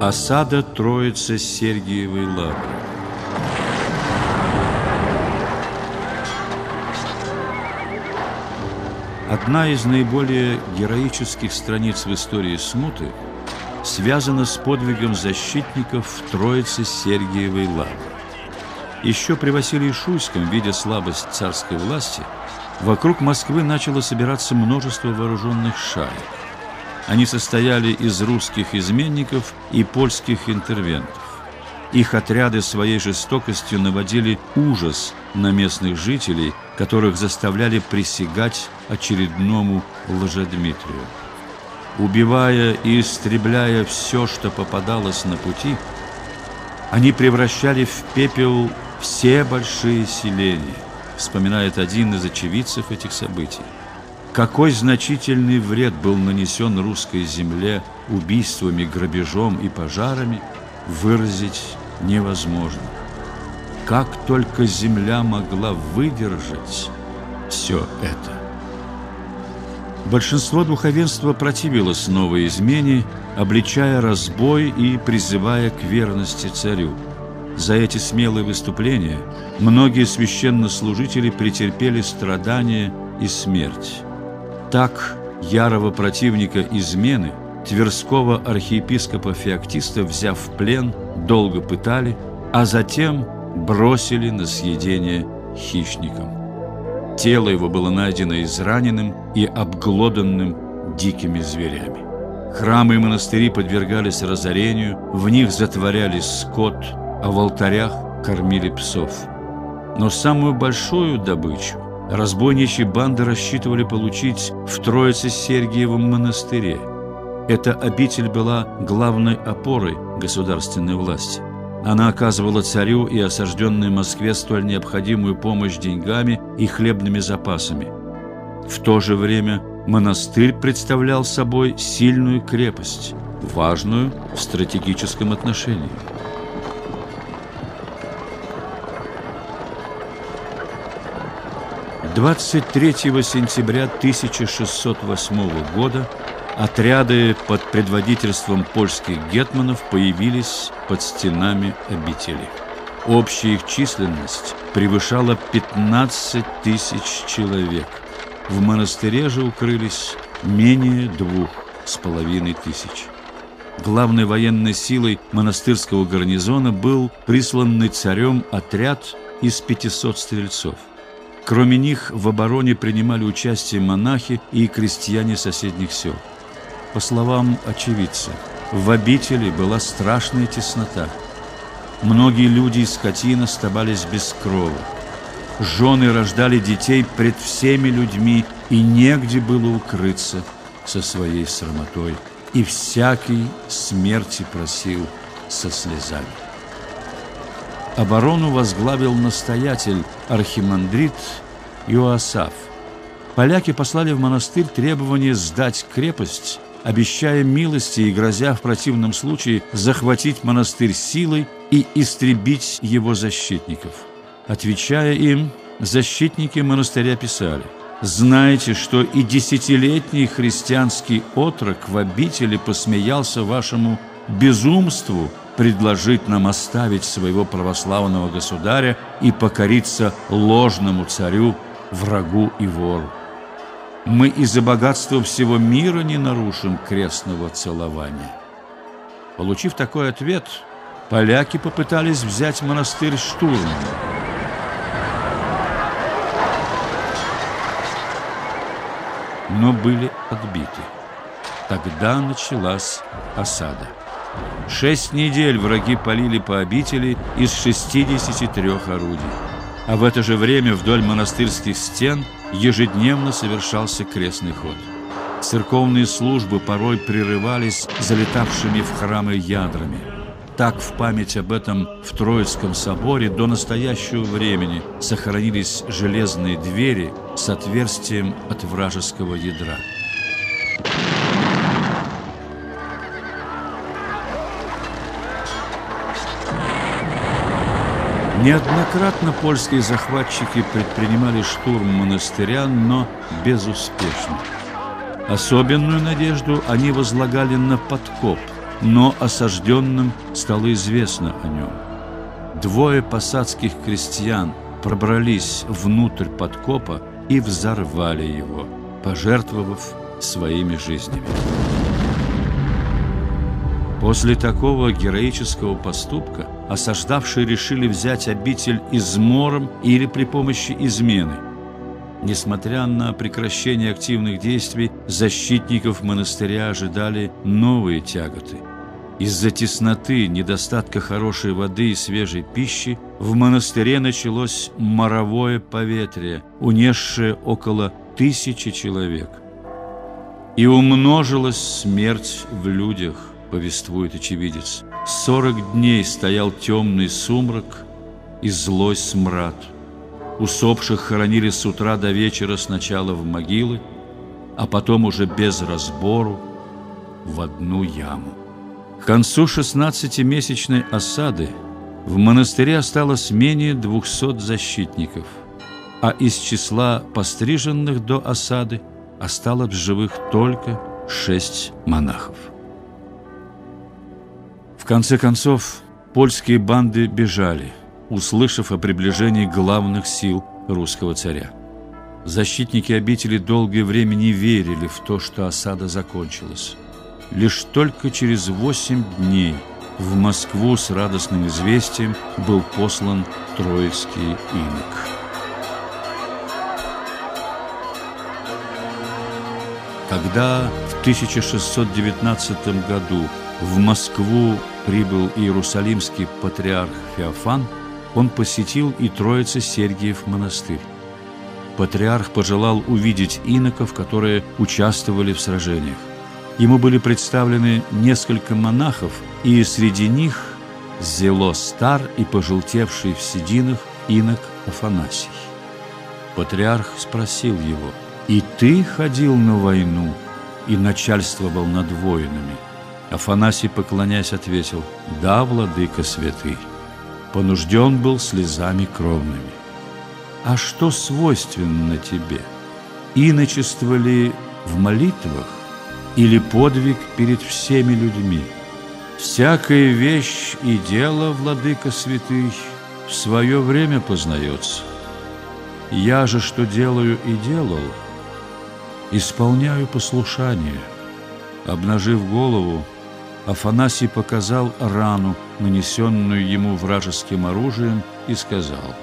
Осада Троице-Сергиевой лавры. Одна из наиболее героических страниц в истории смуты связана с подвигом защитников Троице-Сергиевой лавры. Еще при Василии Шуйском, видя слабость царской власти, вокруг Москвы начало собираться множество вооруженных шаек. Они состояли из русских изменников и польских интервентов. Их отряды своей жестокостью наводили ужас на местных жителей, которых заставляли присягать очередному Лжедмитрию. Убивая и истребляя все, что попадалось на пути, они превращали в пепел все большие селения, вспоминает один из очевидцев этих событий. Какой значительный вред был нанесен русской земле убийствами, грабежом и пожарами, выразить невозможно. Как только земля могла выдержать все это? Большинство духовенства противилось новой измене, обличая разбой и призывая к верности царю. За эти смелые выступления многие священнослужители претерпели страдания и смерть. Так ярого противника измены, тверского архиепископа Феоктиста, взяв в плен, долго пытали, а затем бросили на съедение хищникам. Тело его было найдено израненным и обглоданным дикими зверями. Храмы и монастыри подвергались разорению, в них затворялись скот, а в алтарях кормили псов. Но самую большую добычу разбойничьи банды рассчитывали получить в Троице-Сергиевом монастыре. Эта обитель была главной опорой государственной власти. Она оказывала царю и осажденной Москве столь необходимую помощь деньгами и хлебными запасами. В то же время монастырь представлял собой сильную крепость, важную в стратегическом отношении. – 23 сентября 1608 года отряды под предводительством польских гетманов появились под стенами обители. Общая их численность превышала 15 тысяч человек. В монастыре же укрылись менее 2,5 тысяч. Главной военной силой монастырского гарнизона был присланный царем отряд из 500 стрельцов. Кроме них в обороне принимали участие монахи и крестьяне соседних сел. По словам очевидца, в обители была страшная теснота. Многие люди и скотина оставались без крова. Жены рождали детей пред всеми людьми, и негде было укрыться со своей срамотой. И всякий смерти просил со слезами. Оборону возглавил настоятель, архимандрит Иоасаф. Поляки послали в монастырь требование сдать крепость, обещая милости и грозя в противном случае захватить монастырь силой и истребить его защитников. Отвечая им, защитники монастыря писали: «Знайте, что и 10-летний христианский отрок в обители посмеялся вашему безумству предложить нам оставить своего православного государя и покориться ложному царю, врагу и вору. Мы из-за богатства всего мира не нарушим крестного целования». Получив такой ответ, поляки попытались взять монастырь штурмом. Но были отбиты. Тогда началась осада. 6 недель враги палили по обители из 63 орудий. А в это же время вдоль монастырских стен ежедневно совершался крестный ход. Церковные службы порой прерывались залетавшими в храмы ядрами. Так в память об этом в Троицком соборе до настоящего времени сохранились железные двери с отверстием от вражеского ядра. Неоднократно польские захватчики предпринимали штурм монастыря, но безуспешно. Особенную надежду они возлагали на подкоп но осажденным стало известно о нем. Двое посадских крестьян пробрались внутрь подкопа и взорвали его, пожертвовав своими жизнями. После такого героического поступка осаждавшие решили взять обитель измором или при помощи измены. Несмотря на прекращение активных действий, защитников монастыря ожидали новые тяготы. Из-за тесноты, недостатка хорошей воды и свежей пищи в монастыре началось моровое поветрие, унесшее около 1000 человек. «И умножилась смерть в людях», – повествует очевидец. 40 дней стоял темный сумрак и злой смрад. Усопших хоронили с утра до вечера сначала в могилы, а потом уже без разбору в одну яму. К концу 16-месячной осады в монастыре осталось менее 200 защитников, а из числа постриженных до осады осталось в живых только 6 монахов. В конце концов, польские банды бежали, услышав о приближении главных сил русского царя. Защитники обители долгое время не верили в то, что осада закончилась. Лишь только через 8 дней в Москву с радостным известием был послан троицкий инок. Когда в 1619 году в Москву прибыл иерусалимский патриарх Феофан, он посетил и Троице-Сергиев монастырь. Патриарх пожелал увидеть иноков, которые участвовали в сражениях. Ему были представлены несколько монахов, и среди них зело стар и пожелтевший в сединах инок Афанасий. Патриарх спросил его: «И ты ходил на войну и начальствовал над воинами?» Афанасий, поклонясь, ответил: «Да, владыка святый, понужден был слезами кровными». «А что свойственно тебе? Иночество ли в молитвах или подвиг перед всеми людьми?» «Всякая вещь и дело, владыка святый, в свое время познается. Я же что делаю и делал, исполняю послушание». Обнажив голову, Афанасий показал рану, нанесенную ему вражеским оружием, и сказал: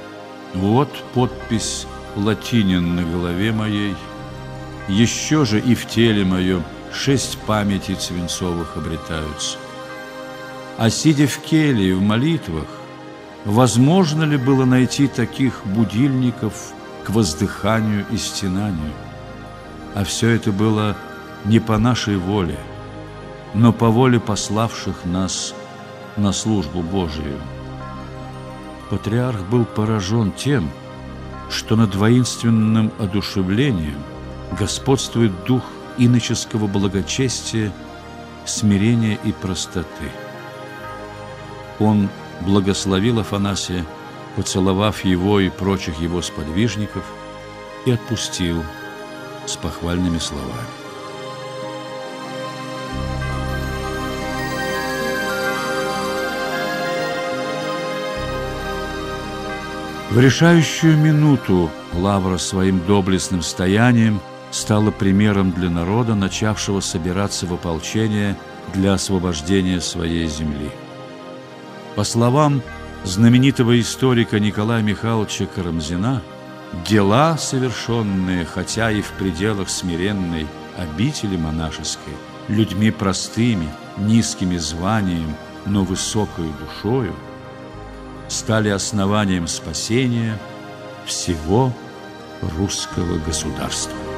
«Вот подпись латинин на голове моей, еще же и в теле моем 6 памятей свинцовых обретаются. А сидя в келье в молитвах, возможно ли было найти таких будильников к воздыханию и стенанию? А все это было не по нашей воле, но по воле пославших нас на службу Божию». Патриарх был поражен тем, что над воинственным одушевлением господствует дух иноческого благочестия, смирения и простоты. Он благословил Афанасия, поцеловав его и прочих его сподвижников, и отпустил с похвальными словами. В решающую минуту лавра своим доблестным стоянием стала примером для народа, начавшего собираться в ополчение для освобождения своей земли. По словам знаменитого историка Николая Михайловича Карамзина, дела, совершенные, хотя и в пределах смиренной обители монашеской, людьми простыми, низкими званием, но высокою душою, стали основанием спасения всего русского государства.